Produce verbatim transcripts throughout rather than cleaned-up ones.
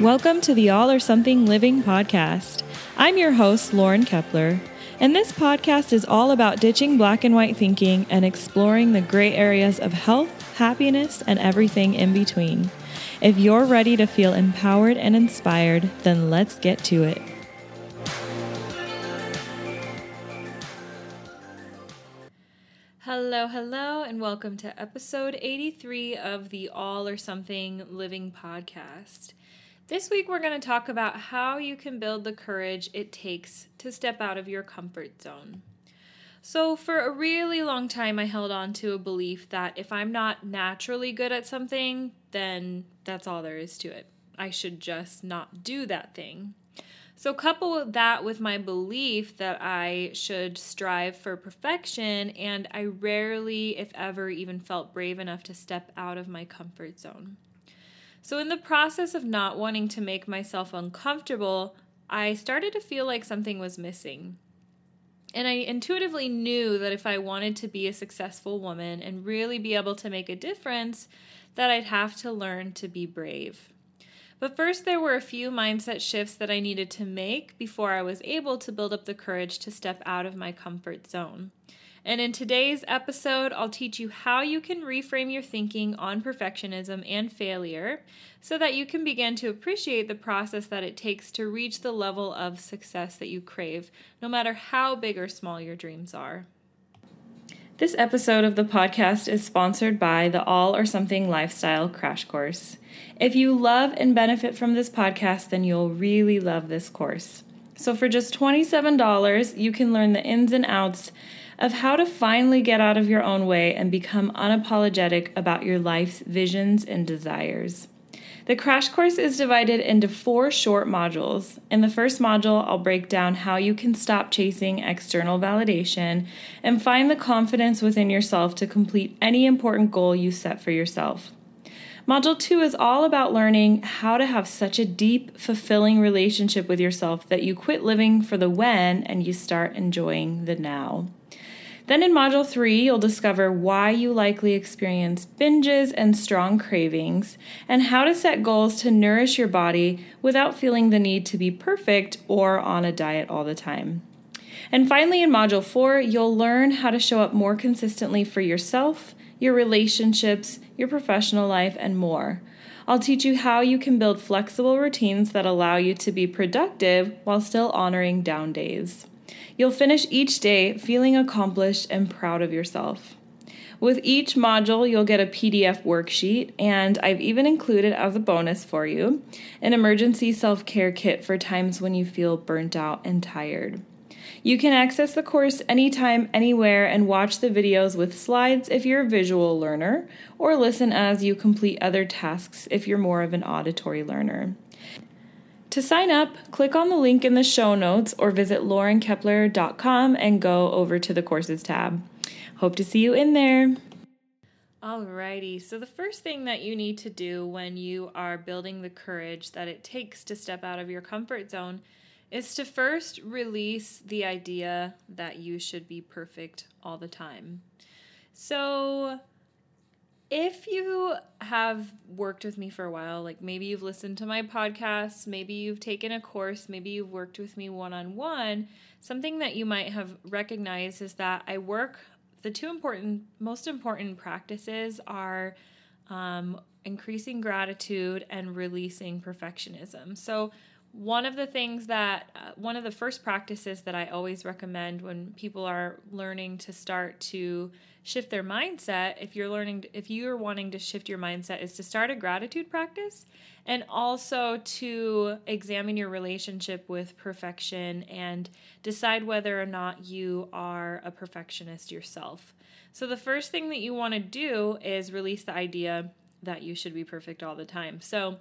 Welcome to the All or Something Living Podcast. I'm your host, Lauren Kepler, and this podcast is all about ditching black and white thinking and exploring the gray areas of health, happiness, and everything in between. If you're ready to feel empowered and inspired, then let's get to it. Hello, hello, and welcome to episode eighty-three of the All or Something Living Podcast. This week we're going to talk about how you can build the courage it takes to step out of your comfort zone. So for a really long time I held on to a belief that if I'm not naturally good at something, then that's all there is to it. I should just not do that thing. So couple that with my belief that I should strive for perfection, and I rarely, if ever, even felt brave enough to step out of my comfort zone. So in the process of not wanting to make myself uncomfortable, I started to feel like something was missing. And I intuitively knew that if I wanted to be a successful woman and really be able to make a difference, that I'd have to learn to be brave. But first, there were a few mindset shifts that I needed to make before I was able to build up the courage to step out of my comfort zone. And in today's episode, I'll teach you how you can reframe your thinking on perfectionism and failure so that you can begin to appreciate the process that it takes to reach the level of success that you crave, no matter how big or small your dreams are. This episode of the podcast is sponsored by the All or Something Lifestyle Crash Course. If you love and benefit from this podcast, then you'll really love this course. So for just twenty-seven dollars, you can learn the ins and outs of how to finally get out of your own way and become unapologetic about your life's visions and desires. The crash course is divided into four short modules. In the first module, I'll break down how you can stop chasing external validation and find the confidence within yourself to complete any important goal you set for yourself. Module two is all about learning how to have such a deep, fulfilling relationship with yourself that you quit living for the when and you start enjoying the now. Then in Module three, you'll discover why you likely experience binges and strong cravings, and how to set goals to nourish your body without feeling the need to be perfect or on a diet all the time. And finally, in Module four, you'll learn how to show up more consistently for yourself, your relationships, your professional life, and more. I'll teach you how you can build flexible routines that allow you to be productive while still honoring down days. You'll finish each day feeling accomplished and proud of yourself. With each module, you'll get a P D F worksheet, and I've even included as a bonus for you an emergency self-care kit for times when you feel burnt out and tired. You can access the course anytime, anywhere, and watch the videos with slides if you're a visual learner, or listen as you complete other tasks if you're more of an auditory learner. To sign up, click on the link in the show notes or visit lauren kepler dot com and go over to the courses tab. Hope to see you in there. Alrighty, so the first thing that you need to do when you are building the courage that it takes to step out of your comfort zone is to first release the idea that you should be perfect all the time. So if you have worked with me for a while, like maybe you've listened to my podcast, maybe you've taken a course, maybe you've worked with me one-on-one, something that you might have recognized is that I work, the two important, most important practices are um, increasing gratitude and releasing perfectionism. So one of the things that, uh, one of the first practices that I always recommend when people are learning to start to shift their mindset, if you're learning, if you're wanting to shift your mindset, is to start a gratitude practice and also to examine your relationship with perfection and decide whether or not you are a perfectionist yourself. So the first thing that you want to do is release the idea that you should be perfect all the time. So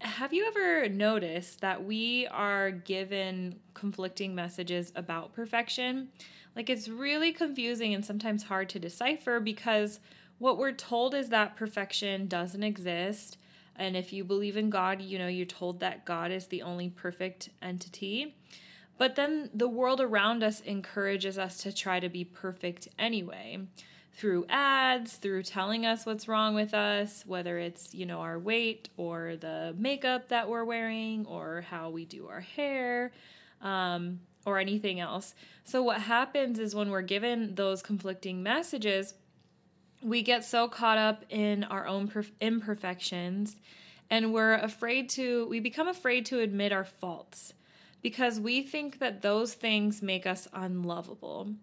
have you ever noticed that we are given conflicting messages about perfection? Like, it's really confusing and sometimes hard to decipher because what we're told is that perfection doesn't exist. And if you believe in God, you know, you're told that God is the only perfect entity. But then the world around us encourages us to try to be perfect anyway. through ads, through telling us what's wrong with us, whether it's, you know, our weight or the makeup that we're wearing or how we do our hair, um, or anything else. So what happens is when we're given those conflicting messages, we get so caught up in our own perf- imperfections, and we're afraid to, we become afraid to admit our faults because we think that those things make us unlovable.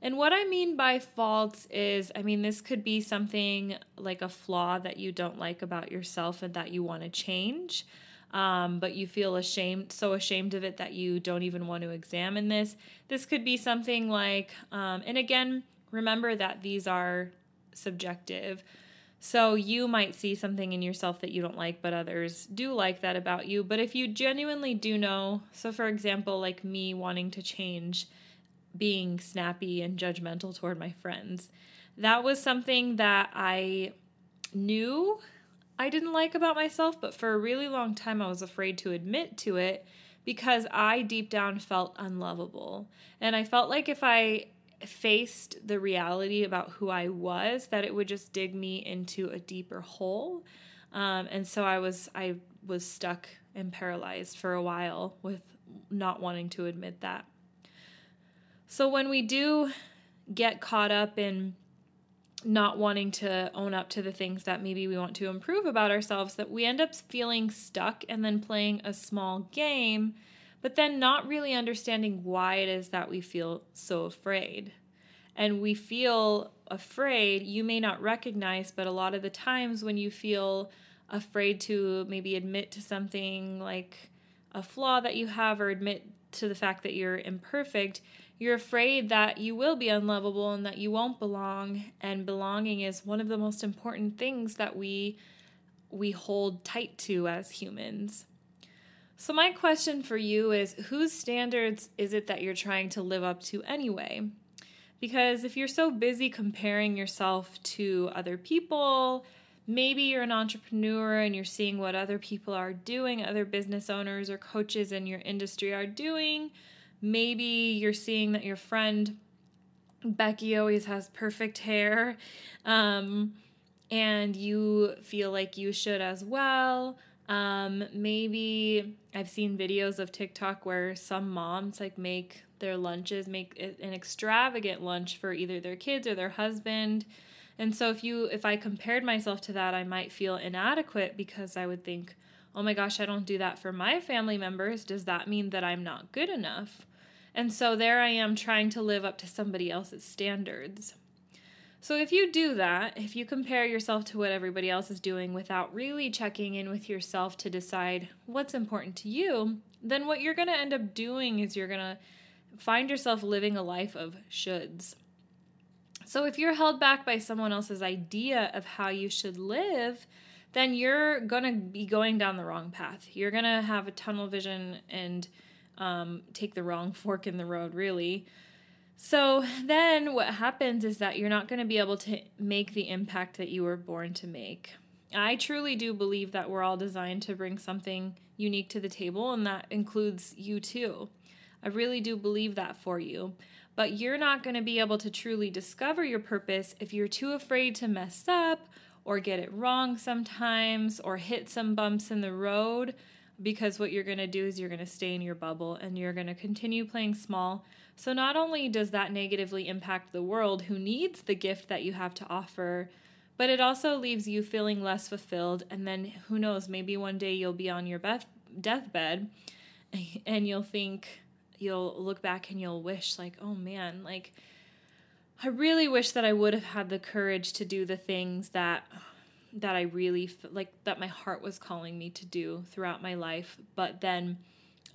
And what I mean by faults is, I mean, this could be something like a flaw that you don't like about yourself and that you want to change, um, but you feel ashamed, so ashamed of it that you don't even want to examine this. This could be something like, um, and again, remember that these are subjective. So you might see something in yourself that you don't like, but others do like that about you. But if you genuinely do know, so for example, like me wanting to change being snappy and judgmental toward my friends, that was something that I knew I didn't like about myself, but for a really long time I was afraid to admit to it because I deep down felt unlovable. And I felt like if I faced the reality about who I was, that it would just dig me into a deeper hole. Um, and so I was, I was stuck and paralyzed for a while with not wanting to admit that. So when we do get caught up in not wanting to own up to the things that maybe we want to improve about ourselves, that we end up feeling stuck and then playing a small game, but then not really understanding why it is that we feel so afraid. And we feel afraid, you may not recognize, but a lot of the times when you feel afraid to maybe admit to something like a flaw that you have or admit to the fact that you're imperfect, you're afraid that you will be unlovable and that you won't belong. And belonging is one of the most important things that we we hold tight to as humans. So my question for you is, whose standards is it that you're trying to live up to anyway? Because if you're so busy comparing yourself to other people, maybe you're an entrepreneur and you're seeing what other people are doing, other business owners or coaches in your industry are doing. Maybe you're seeing that your friend Becky always has perfect hair, um, and you feel like you should as well. Um, maybe I've seen videos of TikTok where some moms like make their lunches, make an extravagant lunch for either their kids or their husband. And so if you, if I compared myself to that, I might feel inadequate because I would think, oh my gosh, I don't do that for my family members. Does that mean that I'm not good enough? And so there I am trying to live up to somebody else's standards. So if you do that, if you compare yourself to what everybody else is doing without really checking in with yourself to decide what's important to you, then what you're going to end up doing is you're going to find yourself living a life of shoulds. So if you're held back by someone else's idea of how you should live, then you're going to be going down the wrong path. You're going to have a tunnel vision and um, take the wrong fork in the road, really. So then what happens is that you're not going to be able to make the impact that you were born to make. I truly do believe that we're all designed to bring something unique to the table, and that includes you too. I really do believe that for you. But you're not going to be able to truly discover your purpose if you're too afraid to mess up or get it wrong sometimes or hit some bumps in the road, because what you're going to do is you're going to stay in your bubble and you're going to continue playing small. So not only does that negatively impact the world who needs the gift that you have to offer, but it also leaves you feeling less fulfilled. And then who knows, maybe one day you'll be on your beth- deathbed and you'll think, you'll look back and you'll wish like, oh man, like I really wish that I would have had the courage to do the things that that I really, like, that my heart was calling me to do throughout my life. But then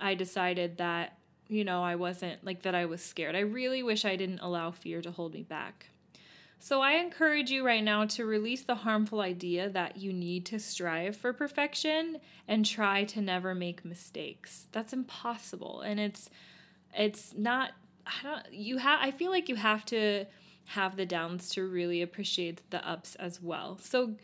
I decided that, you know, I wasn't, like, that I was scared. I really wish I didn't allow fear to hold me back. So I encourage you right now to release the harmful idea that you need to strive for perfection and try to never make mistakes. That's impossible. And it's, it's not, I don't, you have, I feel like you have to have the downs to really appreciate the ups as well. So,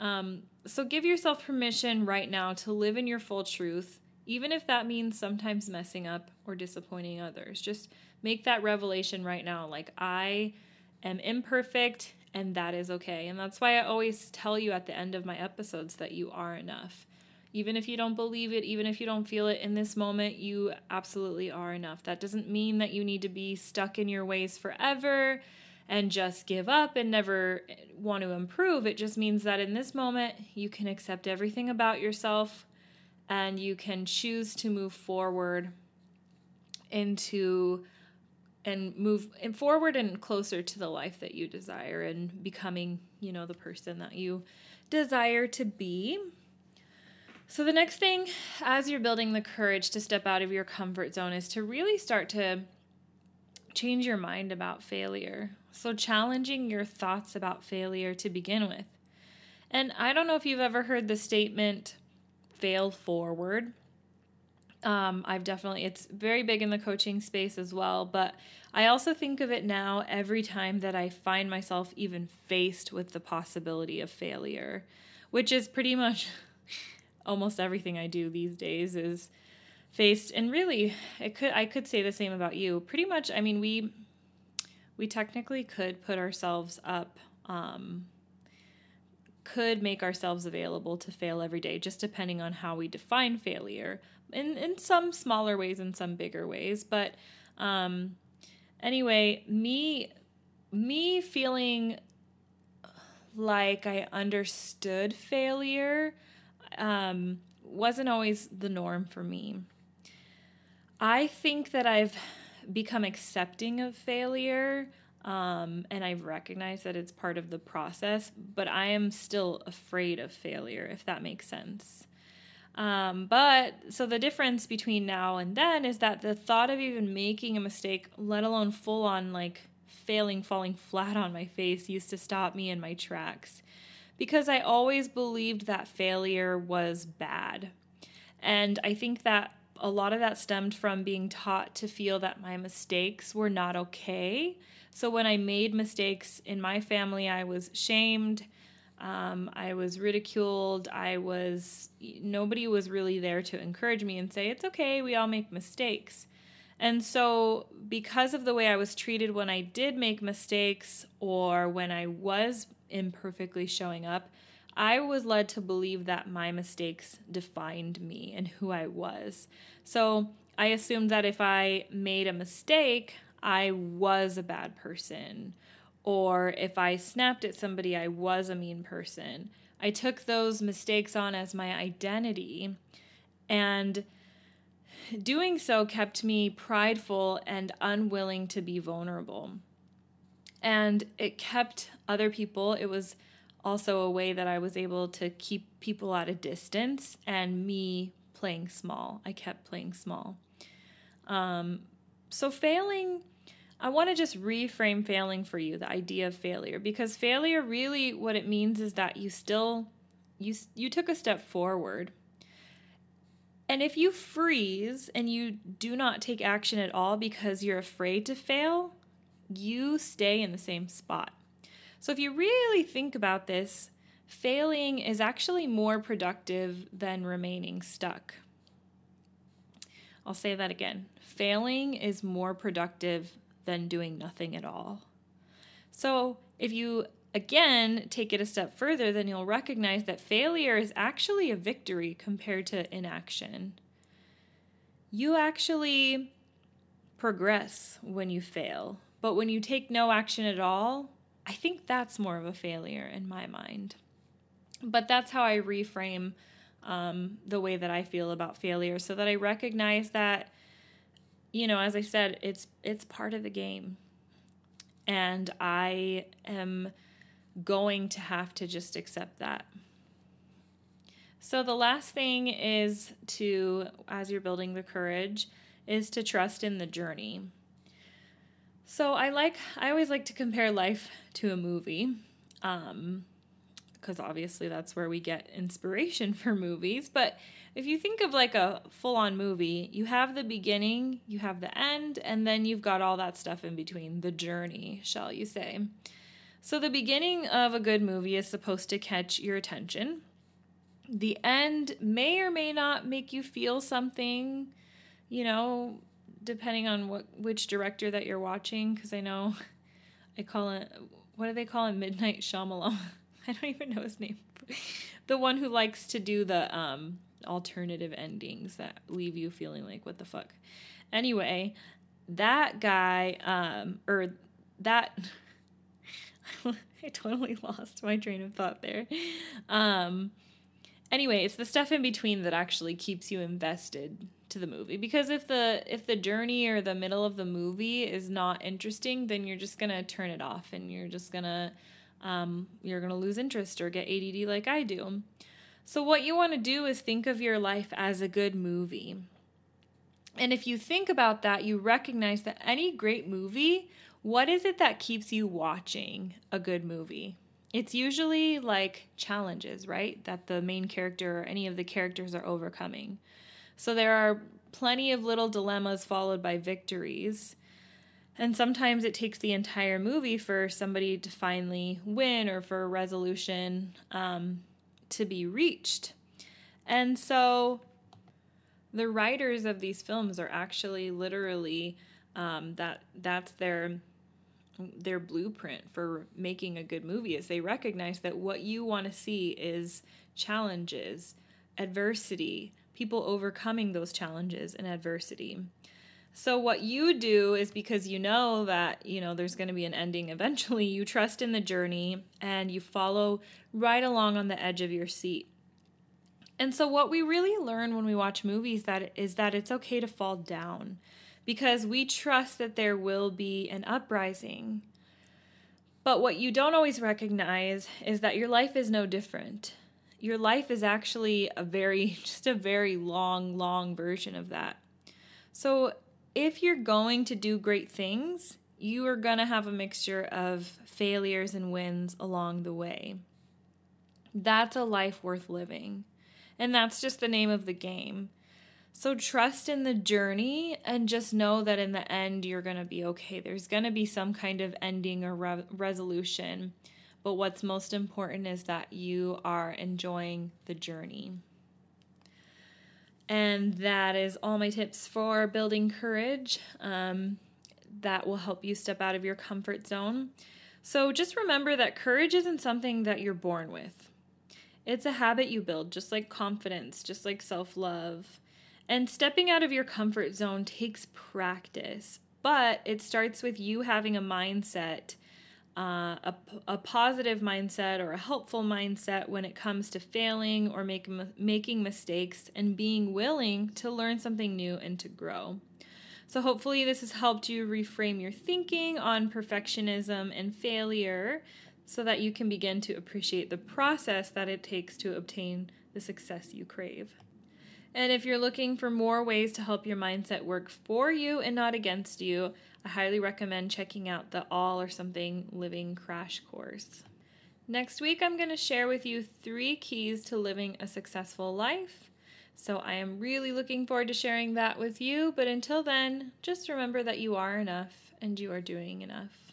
um, so give yourself permission right now to live in your full truth, even if that means sometimes messing up or disappointing others. Just make that revelation right now. Like, I am imperfect and that is okay. And that's why I always tell you at the end of my episodes that you are enough. Even if you don't believe it, even if you don't feel it in this moment, you absolutely are enough. That doesn't mean that you need to be stuck in your ways forever and just give up and never want to improve. It just means that in this moment, you can accept everything about yourself and you can choose to move forward into and move and forward and closer to the life that you desire and becoming, you know, the person that you desire to be. So the next thing, as you're building the courage to step out of your comfort zone, is to really start to change your mind about failure. So challenging your thoughts about failure to begin with. And I don't know if you've ever heard the statement, fail forward. Um, I've definitely, it's very big in the coaching space as well, but I also think of it now every time that I find myself even faced with the possibility of failure, which is pretty much almost everything I do these days is faced. And really, it could, I could say the same about you. Pretty much, I mean, we, we technically could put ourselves up, um, could make ourselves available to fail every day, just depending on how we define failure. In, in some smaller ways and some bigger ways. But um, anyway, me me feeling like I understood failure um, wasn't always the norm for me. I think that I've become accepting of failure, um, and I've recognized that it's part of the process, but I am still afraid of failure, if that makes sense. Um, but so the difference between now and then is that the thought of even making a mistake, let alone full on like failing, falling flat on my face, used to stop me in my tracks because I always believed that failure was bad. And I think that a lot of that stemmed from being taught to feel that my mistakes were not okay. So when I made mistakes in my family, I was shamed. Um, I was ridiculed. I was, nobody was really there to encourage me and say, it's okay, we all make mistakes. And so because of the way I was treated when I did make mistakes or when I was imperfectly showing up, I was led to believe that my mistakes defined me and who I was. So I assumed that if I made a mistake, I was a bad person. Or if I snapped at somebody, I was a mean person. I took those mistakes on as my identity, and doing so kept me prideful and unwilling to be vulnerable. And it kept other people. It was also a way that I was able to keep people at a distance and me playing small. I kept playing small. Um, so failing... I want to just reframe failing for you, the idea of failure, because failure really what it means is that you still, you you took a step forward. And if you freeze and you do not take action at all because you're afraid to fail, you stay in the same spot. So if you really think about this, failing is actually more productive than remaining stuck. I'll say that again. Failing is more productive than doing nothing at all. So if you, again, take it a step further, then you'll recognize that failure is actually a victory compared to inaction. You actually progress when you fail, but when you take no action at all, I think that's more of a failure in my mind. But that's how I reframe um, the way that I feel about failure, so that I recognize that, you know, as I said, it's it's part of the game. And I am going to have to just accept that. So the last thing is to, as you're building the courage, is to trust in the journey. So I like, I always like to compare life to a movie, um, because obviously that's where we get inspiration for movies. But if you think of like a full-on movie, you have the beginning, you have the end, and then you've got all that stuff in between, the journey, shall you say. So the beginning of a good movie is supposed to catch your attention. The end may or may not make you feel something, you know, depending on what which director that you're watching, because I know I call it what do they call him? Midnight Shyamalan. I don't even know his name. The one who likes to do the um, alternative endings that leave you feeling like, what the fuck? Anyway, that guy, um, or that, I totally lost my train of thought there. Um, anyway, it's the stuff in between that actually keeps you invested to the movie, because if the if the journey or the middle of the movie is not interesting, then you're just gonna turn it off, and you're just gonna um, you're gonna lose interest or get A D D like I do. So what you want to do is think of your life as a good movie, and if you think about that, you recognize that any great movie, what is it that keeps you watching a good movie? It's usually like challenges, right? That the main character or any of the characters are overcoming. So there are plenty of little dilemmas followed by victories. And sometimes it takes the entire movie for somebody to finally win or for a resolution um, to be reached. And so the writers of these films are actually literally, um, that that's their, their blueprint for making a good movie, is they recognize that what you want to see is challenges, adversity, people overcoming those challenges and adversity. So what you do is, because you know that, you know, there's going to be an ending eventually, you trust in the journey and you follow right along on the edge of your seat. And so what we really learn when we watch movies that is that it's okay to fall down, because we trust that there will be an uprising. But what you don't always recognize is that your life is no different. Your life is actually a very, just a very long, long version of that. So if you're going to do great things, you are going to have a mixture of failures and wins along the way. That's a life worth living. And that's just the name of the game. So trust in the journey and just know that in the end, you're going to be okay. There's going to be some kind of ending or re- resolution. But what's most important is that you are enjoying the journey. And that is all my tips for building courage. Um, that will help you step out of your comfort zone. So just remember that courage isn't something that you're born with. It's a habit you build, just like confidence, just like self-love. And stepping out of your comfort zone takes practice, but it starts with you having a mindset Uh, a, a positive mindset or a helpful mindset when it comes to failing or make, m- making mistakes, and being willing to learn something new and to grow. So hopefully this has helped you reframe your thinking on perfectionism and failure so that you can begin to appreciate the process that it takes to obtain the success you crave. And if you're looking for more ways to help your mindset work for you and not against you, I highly recommend checking out the All or Something Living Crash Course. Next week, I'm going to share with you three keys to living a successful life. So I am really looking forward to sharing that with you. But until then, just remember that you are enough and you are doing enough.